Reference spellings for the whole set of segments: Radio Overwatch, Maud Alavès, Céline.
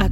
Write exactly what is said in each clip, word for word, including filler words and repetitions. À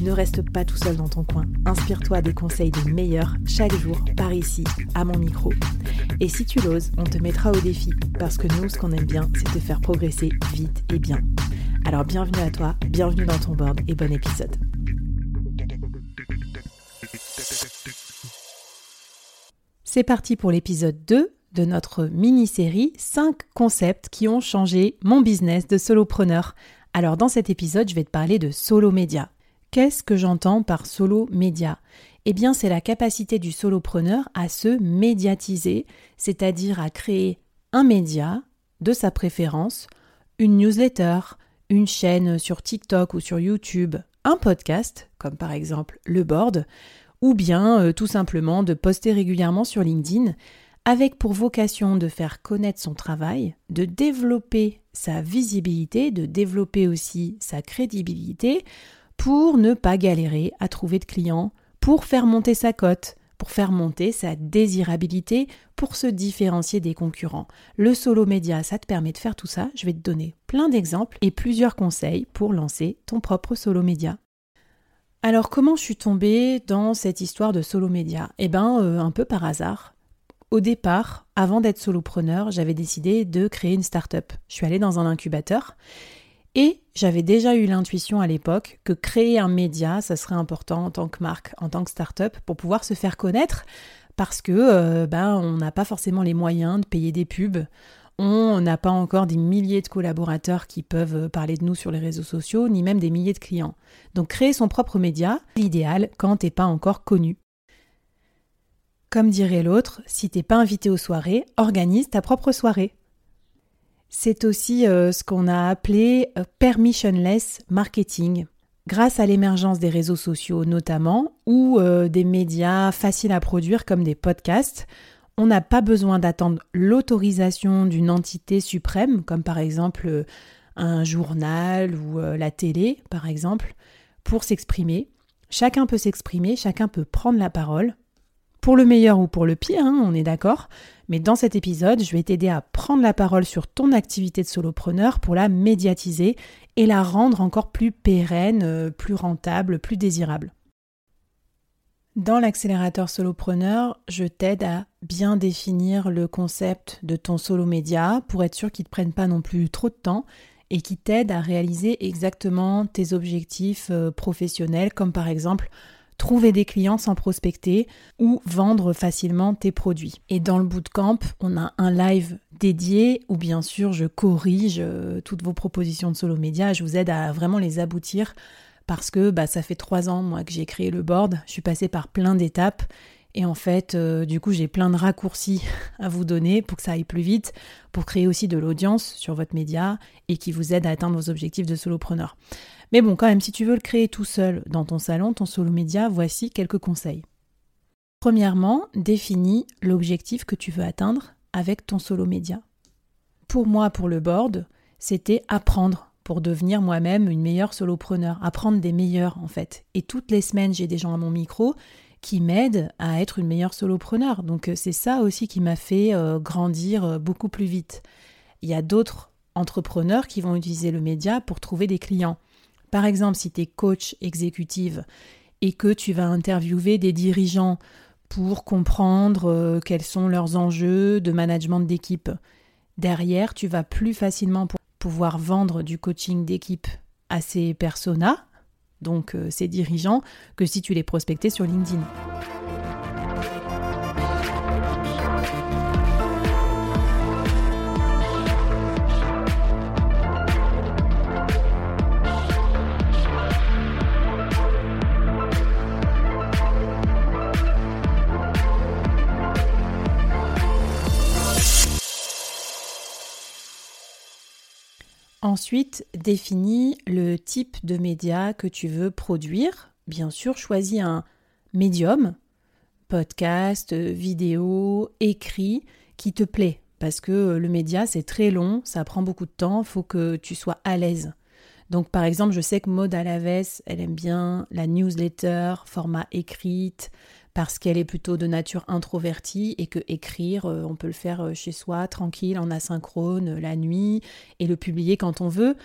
Ne reste pas tout seul dans ton coin. Inspire-toi des conseils des meilleurs chaque jour par ici, à mon micro. Et si tu l'oses, on te mettra au défi parce que nous, ce qu'on aime bien, c'est te faire progresser vite et bien. Alors bienvenue à toi, bienvenue dans ton board et bon épisode. C'est parti pour l'épisode deux de notre mini-série cinq concepts qui ont changé mon business de solopreneur. Alors dans cet épisode, je vais te parler de solo média. Qu'est-ce que j'entends par solo média ? Eh bien, c'est la capacité du solopreneur à se médiatiser, c'est-à-dire à créer un média de sa préférence, une newsletter, une chaîne sur TikTok ou sur YouTube, un podcast, comme par exemple le board, ou bien euh, tout simplement de poster régulièrement sur LinkedIn, avec pour vocation de faire connaître son travail, de développer sa visibilité, de développer aussi sa crédibilité, pour ne pas galérer à trouver de clients, pour faire monter sa cote, pour faire monter sa désirabilité, pour se différencier des concurrents. Le solo média, ça te permet de faire tout ça. Je vais te donner plein d'exemples et plusieurs conseils pour lancer ton propre solo média. Alors, comment je suis tombée dans cette histoire de solo média ? Eh bien, euh, un peu par hasard. Au départ, avant d'être solopreneur, j'avais décidé de créer une start-up. Je suis allée dans un incubateur. Et j'avais déjà eu l'intuition à l'époque que créer un média, ça serait important en tant que marque, en tant que start-up, pour pouvoir se faire connaître, parce que euh, ben, on n'a pas forcément les moyens de payer des pubs, on n'a pas encore des milliers de collaborateurs qui peuvent parler de nous sur les réseaux sociaux, ni même des milliers de clients. Donc créer son propre média, l'idéal quand t'es pas encore connu. Comme dirait l'autre, si t'es pas invité aux soirées, organise ta propre soirée. C'est aussi euh, ce qu'on a appelé « permissionless marketing ». Grâce à l'émergence des réseaux sociaux notamment, ou euh, des médias faciles à produire comme des podcasts, on n'a pas besoin d'attendre l'autorisation d'une entité suprême, comme par exemple euh, un journal ou euh, la télé, par exemple, pour s'exprimer. Chacun peut s'exprimer, chacun peut prendre la parole. Pour le meilleur ou pour le pire, hein, on est d'accord, mais dans cet épisode, je vais t'aider à prendre la parole sur ton activité de solopreneur pour la médiatiser et la rendre encore plus pérenne, plus rentable, plus désirable. Dans l'accélérateur solopreneur, je t'aide à bien définir le concept de ton solo média pour être sûr qu'il ne te prenne pas non plus trop de temps et qu'il t'aide à réaliser exactement tes objectifs professionnels, comme par exemple trouver des clients sans prospecter ou vendre facilement tes produits. Et dans le bootcamp, on a un live dédié où bien sûr je corrige toutes vos propositions de solo média, je vous aide à vraiment les aboutir parce que bah, ça fait trois ans moi que j'ai créé le board, je suis passée par plein d'étapes et en fait euh, du coup j'ai plein de raccourcis à vous donner pour que ça aille plus vite, pour créer aussi de l'audience sur votre média et qui vous aide à atteindre vos objectifs de solopreneur. Mais bon, quand même, si tu veux le créer tout seul dans ton salon, ton solo média, voici quelques conseils. Premièrement, définis l'objectif que tu veux atteindre avec ton solo média. Pour moi, pour le board, c'était apprendre pour devenir moi-même une meilleure solopreneur, apprendre des meilleurs en fait. Et toutes les semaines, j'ai des gens à mon micro qui m'aident à être une meilleure solopreneur. Donc c'est ça aussi qui m'a fait euh, grandir euh, beaucoup plus vite. Il y a d'autres entrepreneurs qui vont utiliser le média pour trouver des clients. Par exemple, si tu es coach exécutive et que tu vas interviewer des dirigeants pour comprendre euh, quels sont leurs enjeux de management d'équipe, derrière, tu vas plus facilement pour pouvoir vendre du coaching d'équipe à ces personas, donc euh, ces dirigeants, que si tu les prospectais sur LinkedIn. Ensuite, définis le type de média que tu veux produire. Bien sûr, choisis un médium, podcast, vidéo, écrit, qui te plaît. Parce que le média, c'est très long, ça prend beaucoup de temps, il faut que tu sois à l'aise. Donc par exemple, je sais que Maud Alavès, elle aime bien la newsletter, format écrite, parce qu'elle est plutôt de nature introvertie et que écrire, on peut le faire chez soi, tranquille, en asynchrone, la nuit, et le publier quand on veut.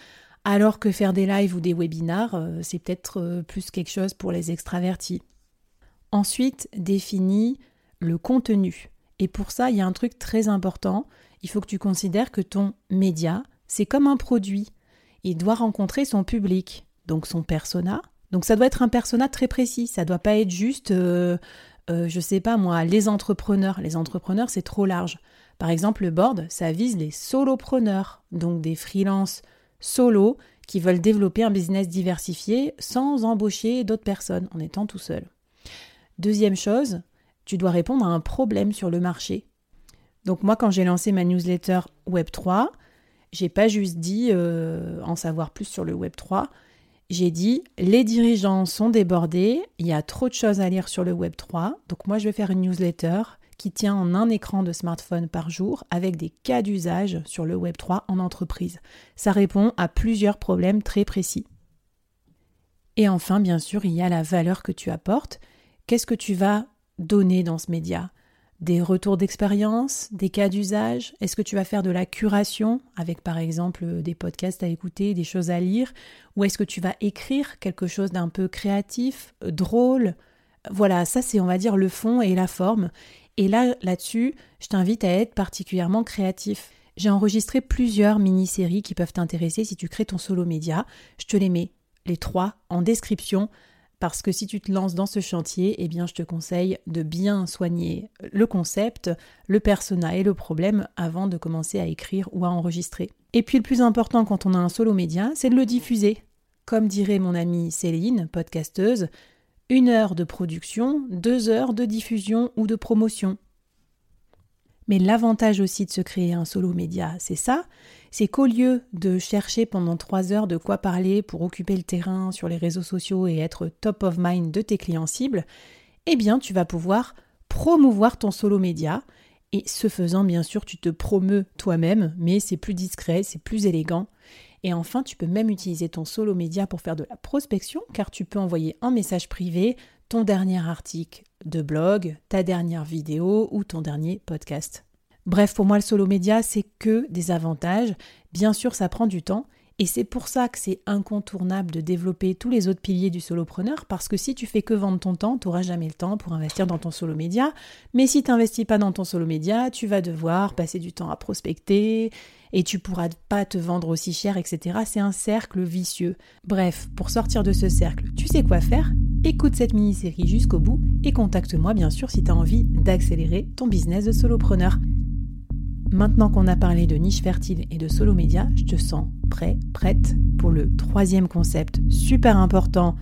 Alors que faire des lives ou des webinars, c'est peut-être plus quelque chose pour les extravertis. Ensuite, définis le contenu. Et pour ça, il y a un truc très important. Il faut que tu considères que ton média, c'est comme un produit. Il doit rencontrer son public, donc son persona. Donc ça doit être un persona très précis. Ça ne doit pas être juste, euh, euh, je ne sais pas moi, les entrepreneurs. Les entrepreneurs, c'est trop large. Par exemple, le board, ça vise les solopreneurs, donc des freelances solo qui veulent développer un business diversifié sans embaucher d'autres personnes en étant tout seul. Deuxième chose, tu dois répondre à un problème sur le marché. Donc moi, quand j'ai lancé ma newsletter web trois, j'ai pas juste dit euh, en savoir plus sur le web trois, j'ai dit les dirigeants sont débordés, il y a trop de choses à lire sur le web trois, donc moi je vais faire une newsletter qui tient en un écran de smartphone par jour avec des cas d'usage sur le web trois en entreprise. Ça répond à plusieurs problèmes très précis. Et enfin, bien sûr, il y a la valeur que tu apportes. Qu'est-ce que tu vas donner dans ce média? Des retours d'expérience, des cas d'usage? Est-ce que tu vas faire de la curation avec par exemple des podcasts à écouter, des choses à lire? Ou est-ce que tu vas écrire quelque chose d'un peu créatif, drôle? Voilà, ça c'est on va dire le fond et la forme. Et là, là-dessus, je t'invite à être particulièrement créatif. J'ai enregistré plusieurs mini-séries qui peuvent t'intéresser si tu crées ton solo média. Je te les mets, les trois, en description. Parce que si tu te lances dans ce chantier, eh bien, je te conseille de bien soigner le concept, le persona et le problème avant de commencer à écrire ou à enregistrer. Et puis le plus important quand on a un solo média, c'est de le diffuser. Comme dirait mon amie Céline, podcasteuse, une heure de production, deux heures de diffusion ou de promotion. Mais l'avantage aussi de se créer un solo média, c'est ça, c'est qu'au lieu de chercher pendant trois heures de quoi parler pour occuper le terrain sur les réseaux sociaux et être top of mind de tes clients cibles, eh bien tu vas pouvoir promouvoir ton solo média et ce faisant bien sûr tu te promeus toi-même, mais c'est plus discret, c'est plus élégant. Et enfin, tu peux même utiliser ton solo média pour faire de la prospection car tu peux envoyer en message privé ton dernier article de blog, ta dernière vidéo ou ton dernier podcast. Bref, pour moi, le solo média, c'est que des avantages. Bien sûr, ça prend du temps et c'est pour ça que c'est incontournable de développer tous les autres piliers du solopreneur parce que si tu fais que vendre ton temps, tu n'auras jamais le temps pour investir dans ton solo média. Mais si tu n'investis pas dans ton solo média, tu vas devoir passer du temps à prospecter et tu ne pourras pas te vendre aussi cher, et cetera. C'est un cercle vicieux. Bref, pour sortir de ce cercle, tu sais quoi faire? Écoute cette mini-série jusqu'au bout et contacte-moi bien sûr si tu as envie d'accélérer ton business de solopreneur. Maintenant qu'on a parlé de niche fertile et de solo média, je te sens prêt, prête pour le troisième concept super important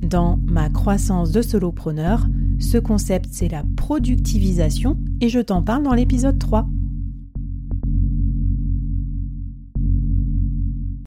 dans ma croissance de solopreneur. Ce concept, c'est la productivisation et je t'en parle dans l'épisode trois.